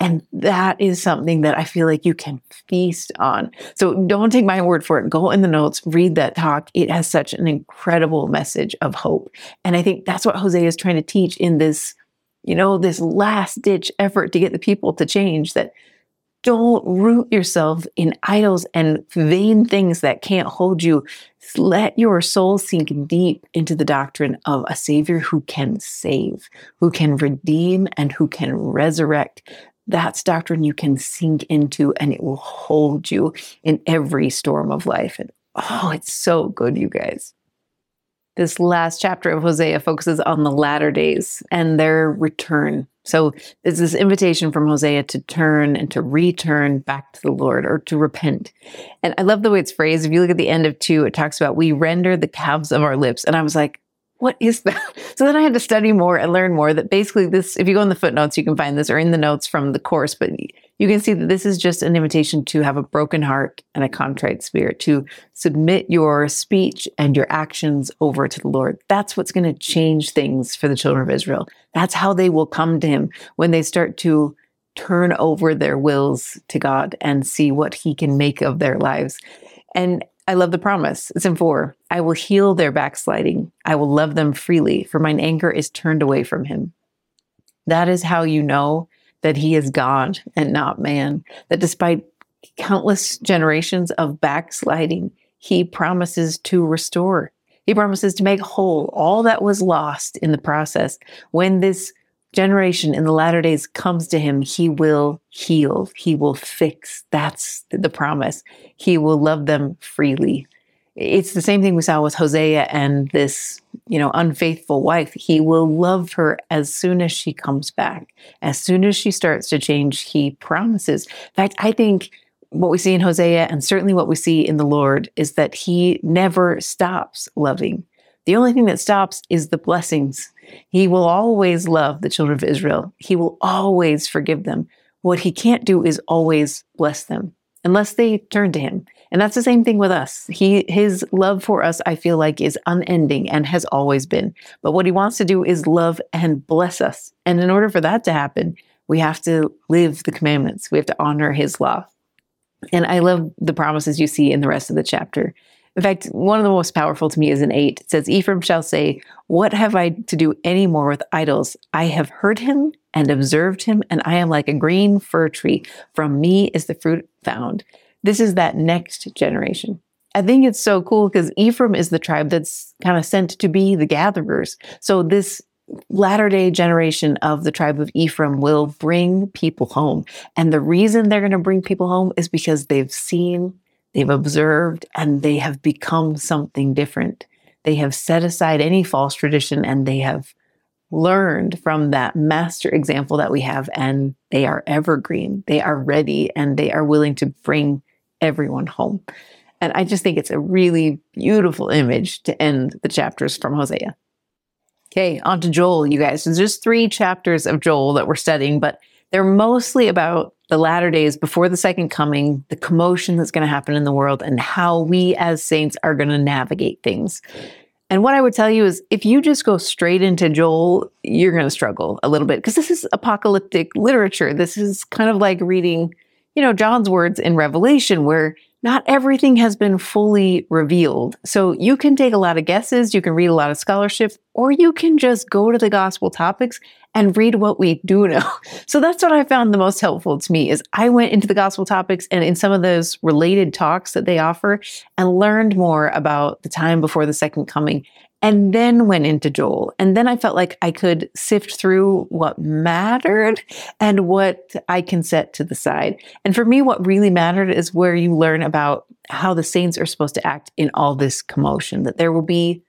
And that is something that I feel like you can feast on. So don't take my word for it. Go in the notes, read that talk. It has such an incredible message of hope. And I think that's what Hosea is trying to teach in this, you know, this last ditch effort to get the people to change, that don't root yourself in idols and vain things that can't hold you. Let your soul sink deep into the doctrine of a Savior who can save, who can redeem, and who can resurrect. That's doctrine you can sink into, and it will hold you in every storm of life. And oh, it's so good, you guys. This last chapter of Hosea focuses on the latter days and their return. So it's this invitation from Hosea to turn and to return back to the Lord, or to repent. And I love the way it's phrased. If you look at the end of two, it talks about we render the calves of our lips. And I was like, what is that? So then I had to study more and learn more that basically this, if you go in the footnotes, you can find this, or in the notes from the course, but you can see that this is just an invitation to have a broken heart and a contrite spirit, to submit your speech and your actions over to the Lord. That's what's going to change things for the children of Israel. That's how they will come to him, when they start to turn over their wills to God and see what he can make of their lives. And I love the promise. It's in four. I will heal their backsliding. I will love them freely, for mine anger is turned away from him. That is how you know that he is God and not man, that despite countless generations of backsliding, he promises to restore. He promises to make whole all that was lost in the process. When this generation in the latter days comes to him, he will heal. He will fix. That's the promise. He will love them freely. It's the same thing we saw with Hosea and this, you know, unfaithful wife. He will love her as soon as she comes back. As soon as she starts to change, he promises. In fact, I think what we see in Hosea and certainly what we see in the Lord is that he never stops loving. The only thing that stops is the blessings. He will always love the children of Israel. He will always forgive them. What he can't do is always bless them unless they turn to him. And that's the same thing with us. He, his love for us, I feel like, is unending and has always been. But what he wants to do is love and bless us. And in order for that to happen, we have to live the commandments. We have to honor his law. And I love the promises you see in the rest of the chapter. In fact, one of the most powerful to me is in eight. It says, Ephraim shall say, what have I to do any more with idols? I have heard him and observed him, and I am like a green fir tree. From me is the fruit found. This is that next generation. I think it's so cool because Ephraim is the tribe that's kind of sent to be the gatherers. So this latter-day generation of the tribe of Ephraim will bring people home. And the reason they're going to bring people home is because they've seen, they've observed, and they have become something different. They have set aside any false tradition, and they have learned from that master example that we have, and they are evergreen. They are ready, and they are willing to bring everyone home. And I just think it's a really beautiful image to end the chapters from Hosea. Okay, on to Joel, you guys. So there's just three chapters of Joel that we're studying, but they're mostly about the latter days before the second coming, the commotion that's going to happen in the world, and how we as saints are going to navigate things. And what I would tell you is if you just go straight into Joel, you're going to struggle a little bit because this is apocalyptic literature. This is kind of like reading, you know, John's words in Revelation where not everything has been fully revealed. So you can take a lot of guesses, you can read a lot of scholarship, or you can just go to the gospel topics and read what we do know. So that's what I found the most helpful to me is I went into the gospel topics and in some of those related talks that they offer and learned more about the time before the second coming and then went into Joel. And then I felt like I could sift through what mattered and what I can set to the side. And for me, what really mattered is where you learn about how the saints are supposed to act in all this commotion, that there will be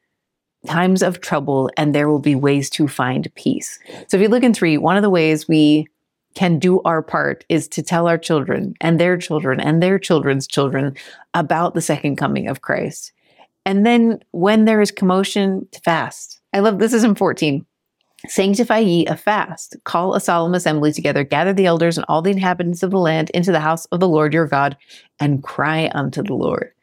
times of trouble and there will be ways to find peace. So if you look in three, one of the ways we can do our part is to tell our children and their children and their children's children about the second coming of Christ. And then when there is commotion, to fast. I love, this is in fourteen. Sanctify ye a fast. Call a solemn assembly together. Gather the elders and all the inhabitants of the land into the house of the Lord your God and cry unto the Lord.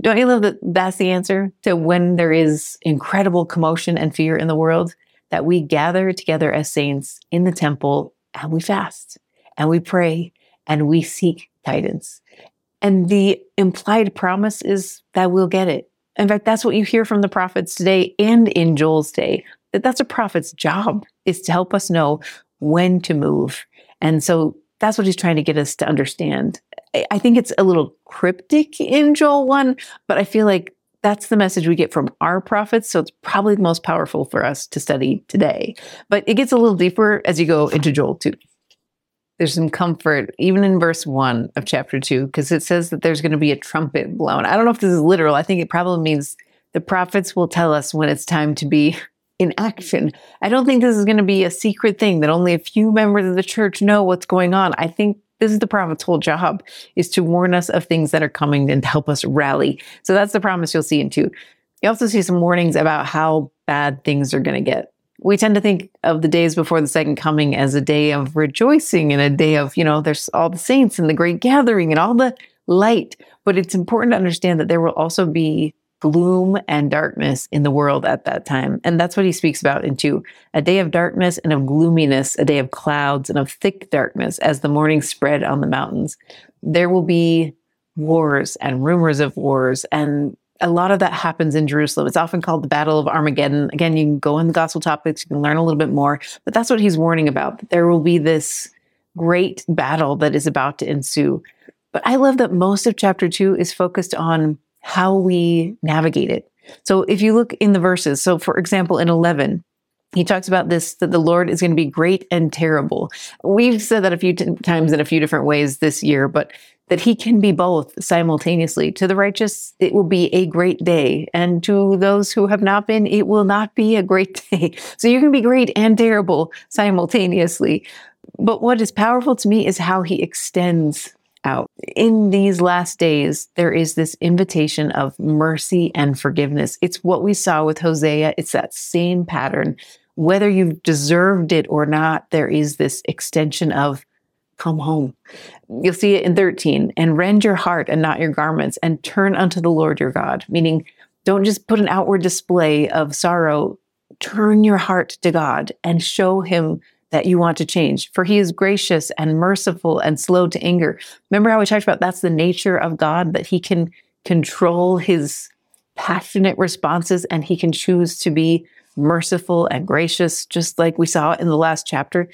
Don't you love that that's the answer to when there is incredible commotion and fear in the world? That we gather together as saints in the temple and we fast and we pray and we seek guidance. And the implied promise is that we'll get it. In fact, that's what you hear from the prophets today and in Joel's day. That that's a prophet's job, is to help us know when to move. And so that's what he's trying to get us to understand. I think it's a little cryptic in Joel one, but I feel like that's the message we get from our prophets. So it's probably the most powerful for us to study today. But it gets a little deeper as you go into Joel two. There's some comfort, even in verse one of chapter two, because it says that there's going to be a trumpet blown. I don't know if this is literal. I think it probably means the prophets will tell us when it's time to be in action. I don't think this is going to be a secret thing that only a few members of the church know what's going on. I think this is the prophet's whole job, is to warn us of things that are coming and to help us rally. So that's the promise you'll see in two. You also see some warnings about how bad things are going to get. We tend to think of the days before the second coming as a day of rejoicing and a day of, you know, there's all the saints and the great gathering and all the light. But it's important to understand that there will also be gloom and darkness in the world at that time. And that's what he speaks about in two. A day of darkness and of gloominess, a day of clouds and of thick darkness as the morning spread on the mountains. There will be wars and rumors of wars, and a lot of that happens in Jerusalem. It's often called the Battle of Armageddon. Again, you can go in the gospel topics, you can learn a little bit more, but that's what he's warning about, that there will be this great battle that is about to ensue. But I love that most of chapter two is focused on how we navigate it. So if you look in the verses, so for example, in eleven, he talks about this, that the Lord is going to be great and terrible. We've said that a few t- times in a few different ways this year, but that he can be both simultaneously. To the righteous, it will be a great day. And to those who have not been, it will not be a great day. So you can be great and terrible simultaneously. But what is powerful to me is how he extends out. In these last days, there is this invitation of mercy and forgiveness. It's what we saw with Hosea. It's that same pattern. Whether you've deserved it or not, there is this extension of come home. You'll see it in thirteen, and rend your heart and not your garments, and turn unto the Lord your God, meaning don't just put an outward display of sorrow. Turn your heart to God and show him that you want to change. For he is gracious and merciful and slow to anger. Remember how we talked about that's the nature of God, that he can control his passionate responses and he can choose to be merciful and gracious, just like we saw in the last chapter.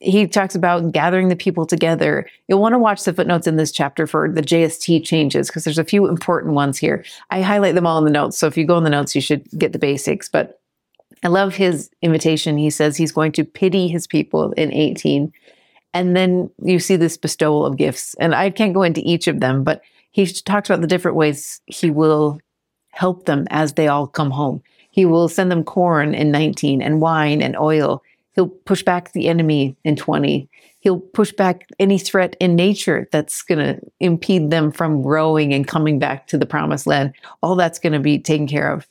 He talks about gathering the people together. You'll want to watch the footnotes in this chapter for the J S T changes, because there's a few important ones here. I highlight them all in the notes. So if you go in the notes, you should get the basics. But I love his invitation. He says he's going to pity his people in eighteen. And then you see this bestowal of gifts. And I can't go into each of them, but he talks about the different ways he will help them as they all come home. He will send them corn in nineteen and wine and oil. He'll push back the enemy in twenty. He'll push back any threat in nature that's going to impede them from growing and coming back to the promised land. All that's going to be taken care of.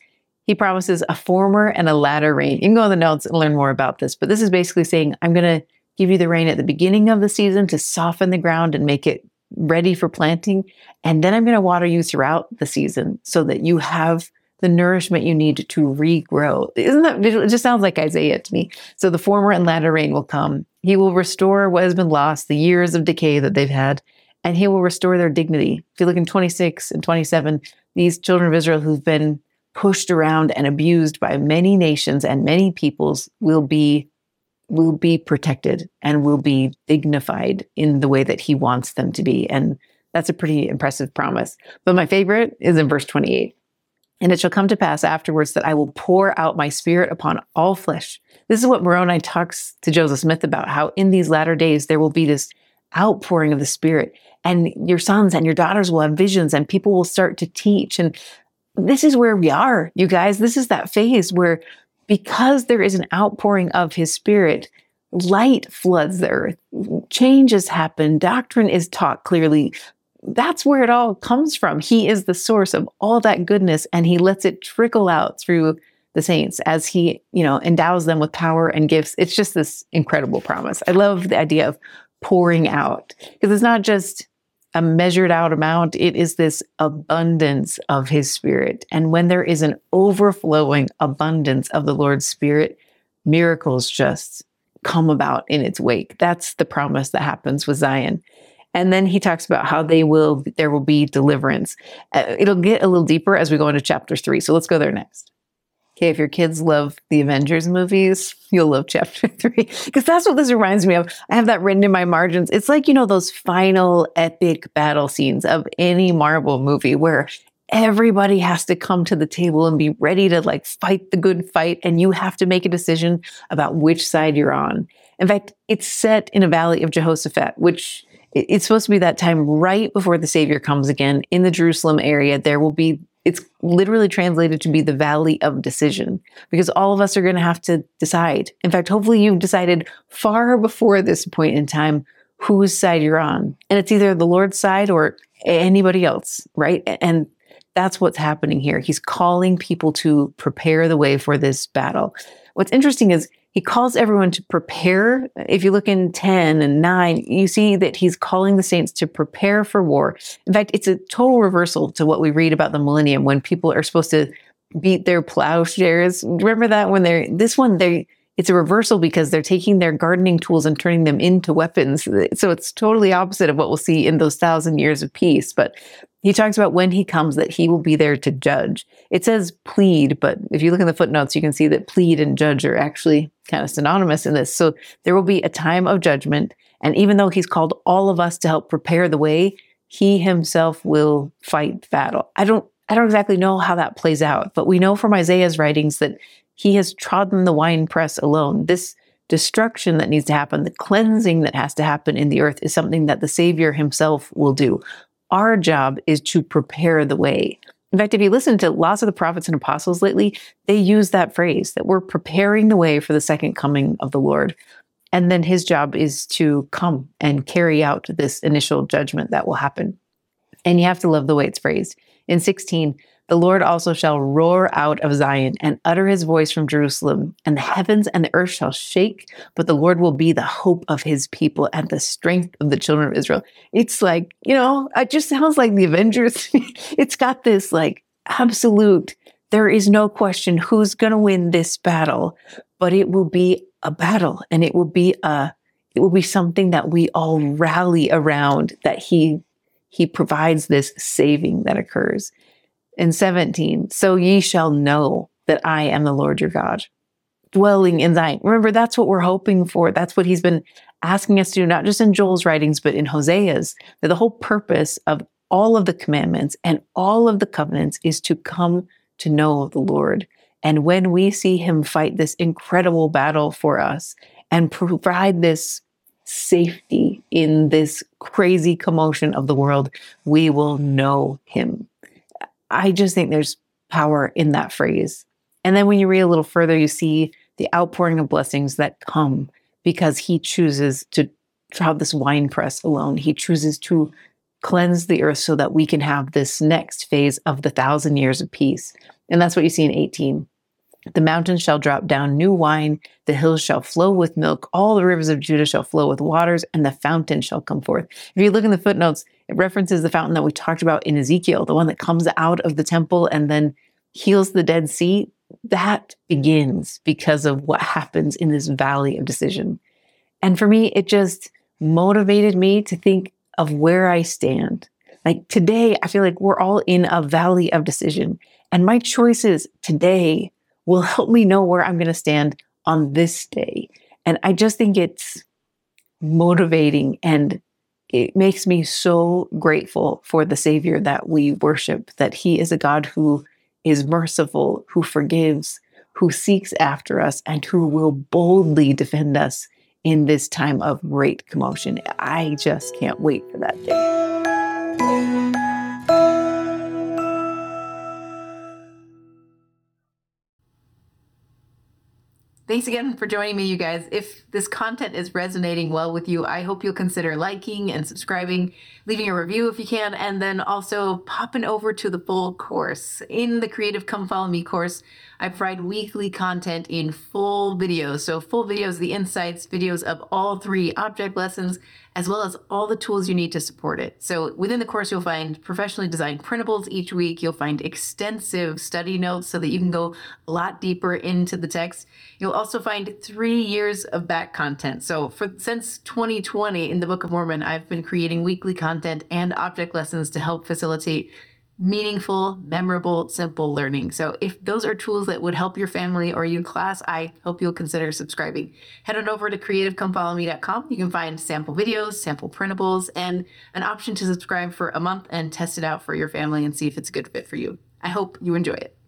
He promises a former and a latter rain. You can go in the notes and learn more about this, but this is basically saying, I'm going to give you the rain at the beginning of the season to soften the ground and make it ready for planting. And then I'm going to water you throughout the season so that you have the nourishment you need to regrow. Isn't that visual? It just sounds like Isaiah to me. So the former and latter rain will come. He will restore what has been lost, the years of decay that they've had, and he will restore their dignity. If you look in twenty-six and twenty-seven, these children of Israel who've been pushed around and abused by many nations and many peoples will be will be protected and will be dignified in the way that he wants them to be. And that's a pretty impressive promise. But my favorite is in verse twenty-eight. And it shall come to pass afterwards that I will pour out my spirit upon all flesh. This is what Moroni talks to Joseph Smith about, how in these latter days there will be this outpouring of the spirit, and your sons and your daughters will have visions and people will start to teach. And this is where we are, you guys. This is that phase where, because there is an outpouring of his spirit, light floods the earth, changes happen, doctrine is taught clearly. That's where it all comes from. He is the source of all that goodness, and he lets it trickle out through the saints as he, you know, endows them with power and gifts. It's just this incredible promise. I love the idea of pouring out, because it's not just a measured out amount. It is this abundance of his spirit. And when there is an overflowing abundance of the Lord's spirit, miracles just come about in its wake. That's the promise that happens with Zion. And then he talks about how they will, there will be deliverance. Uh, it'll get a little deeper as we go into chapter three. So let's go there next. Okay, if your kids love the Avengers movies, you'll love chapter three, because that's what this reminds me of. I have that written in my margins. It's like, you know, those final epic battle scenes of any Marvel movie where everybody has to come to the table and be ready to like fight the good fight. And you have to make a decision about which side you're on. In fact, it's set in a valley of Jehoshaphat, which it's supposed to be that time right before the Savior comes again in the Jerusalem area. There will be, it's literally translated to be the Valley of Decision, because all of us are going to have to decide. In fact, hopefully you've decided far before this point in time whose side you're on. And it's either the Lord's side or anybody else, right? And that's what's happening here. He's calling people to prepare the way for this battle. What's interesting is he calls everyone to prepare. If you look in ten and nine, you see that he's calling the saints to prepare for war. In fact, it's a total reversal to what we read about the millennium, when people are supposed to beat their plowshares. Remember that when they're, this one, they it's a reversal because they're taking their gardening tools and turning them into weapons. So it's totally opposite of what we'll see in those thousand years of peace. But he talks about when he comes that he will be there to judge. It says plead, but if you look in the footnotes, you can see that plead and judge are actually kind of synonymous in this. So there will be a time of judgment. And even though he's called all of us to help prepare the way, he himself will fight battle. I don't, I don't exactly know how that plays out, but we know from Isaiah's writings that he has trodden the winepress alone. This destruction that needs to happen, the cleansing that has to happen in the earth, is something that the Savior himself will do. Our job is to prepare the way. In fact, if you listen to lots of the prophets and apostles lately, they use that phrase, that we're preparing the way for the second coming of the Lord. And then his job is to come and carry out this initial judgment that will happen. And you have to love the way it's phrased. In sixteen, the Lord also shall roar out of Zion and utter his voice from Jerusalem, and the heavens and the earth shall shake, but the Lord will be the hope of his people and the strength of the children of Israel. It's like, you know, it just sounds like the Avengers. It's got this like absolute, there is no question who's going to win this battle, but it will be a battle, and it will be a, it will be something that we all rally around, that he, he provides this saving that occurs. In seventeen, so ye shall know that I am the Lord your God, dwelling in Zion. Remember, that's what we're hoping for. That's what he's been asking us to do, not just in Joel's writings, but in Hosea's. That the whole purpose of all of the commandments and all of the covenants is to come to know the Lord. And when we see him fight this incredible battle for us and provide this safety in this crazy commotion of the world, we will know him. I just think there's power in that phrase. And then when you read a little further, you see the outpouring of blessings that come because he chooses to draw this winepress alone. He chooses to cleanse the earth so that we can have this next phase of the thousand years of peace. And that's what you see in eighteen. The mountains shall drop down new wine, the hills shall flow with milk, all the rivers of Judah shall flow with waters, and the fountain shall come forth. If you look in the footnotes, it references the fountain that we talked about in Ezekiel, the one that comes out of the temple and then heals the Dead Sea. That begins because of what happens in this valley of decision. And for me, it just motivated me to think of where I stand. Like today, I feel like we're all in a valley of decision, and my choices today will help me know where I'm going to stand on this day. And I just think it's motivating, and it makes me so grateful for the Savior that we worship, that he is a God who is merciful, who forgives, who seeks after us, and who will boldly defend us in this time of great commotion. I just can't wait for that day. Thanks again for joining me, you guys. If this content is resonating well with you, I hope you'll consider liking and subscribing, leaving a review if you can, and then also popping over to the full course. In the Creative Come Follow Me course, I provide weekly content in full videos. So full videos, the insights, videos of all three object lessons, as well as all the tools you need to support it. So within the course, you'll find professionally designed printables each week. You'll find extensive study notes so that you can go a lot deeper into the text. You'll also find three years of back content. So for since twenty twenty in the Book of Mormon, I've been creating weekly content and object lessons to help facilitate meaningful, memorable, simple learning. So if those are tools that would help your family or your class, I hope you'll consider subscribing. Head on over to creative come follow me dot com. You can find sample videos, sample printables, and an option to subscribe for a month and test it out for your family and see if it's a good fit for you. I hope you enjoy it.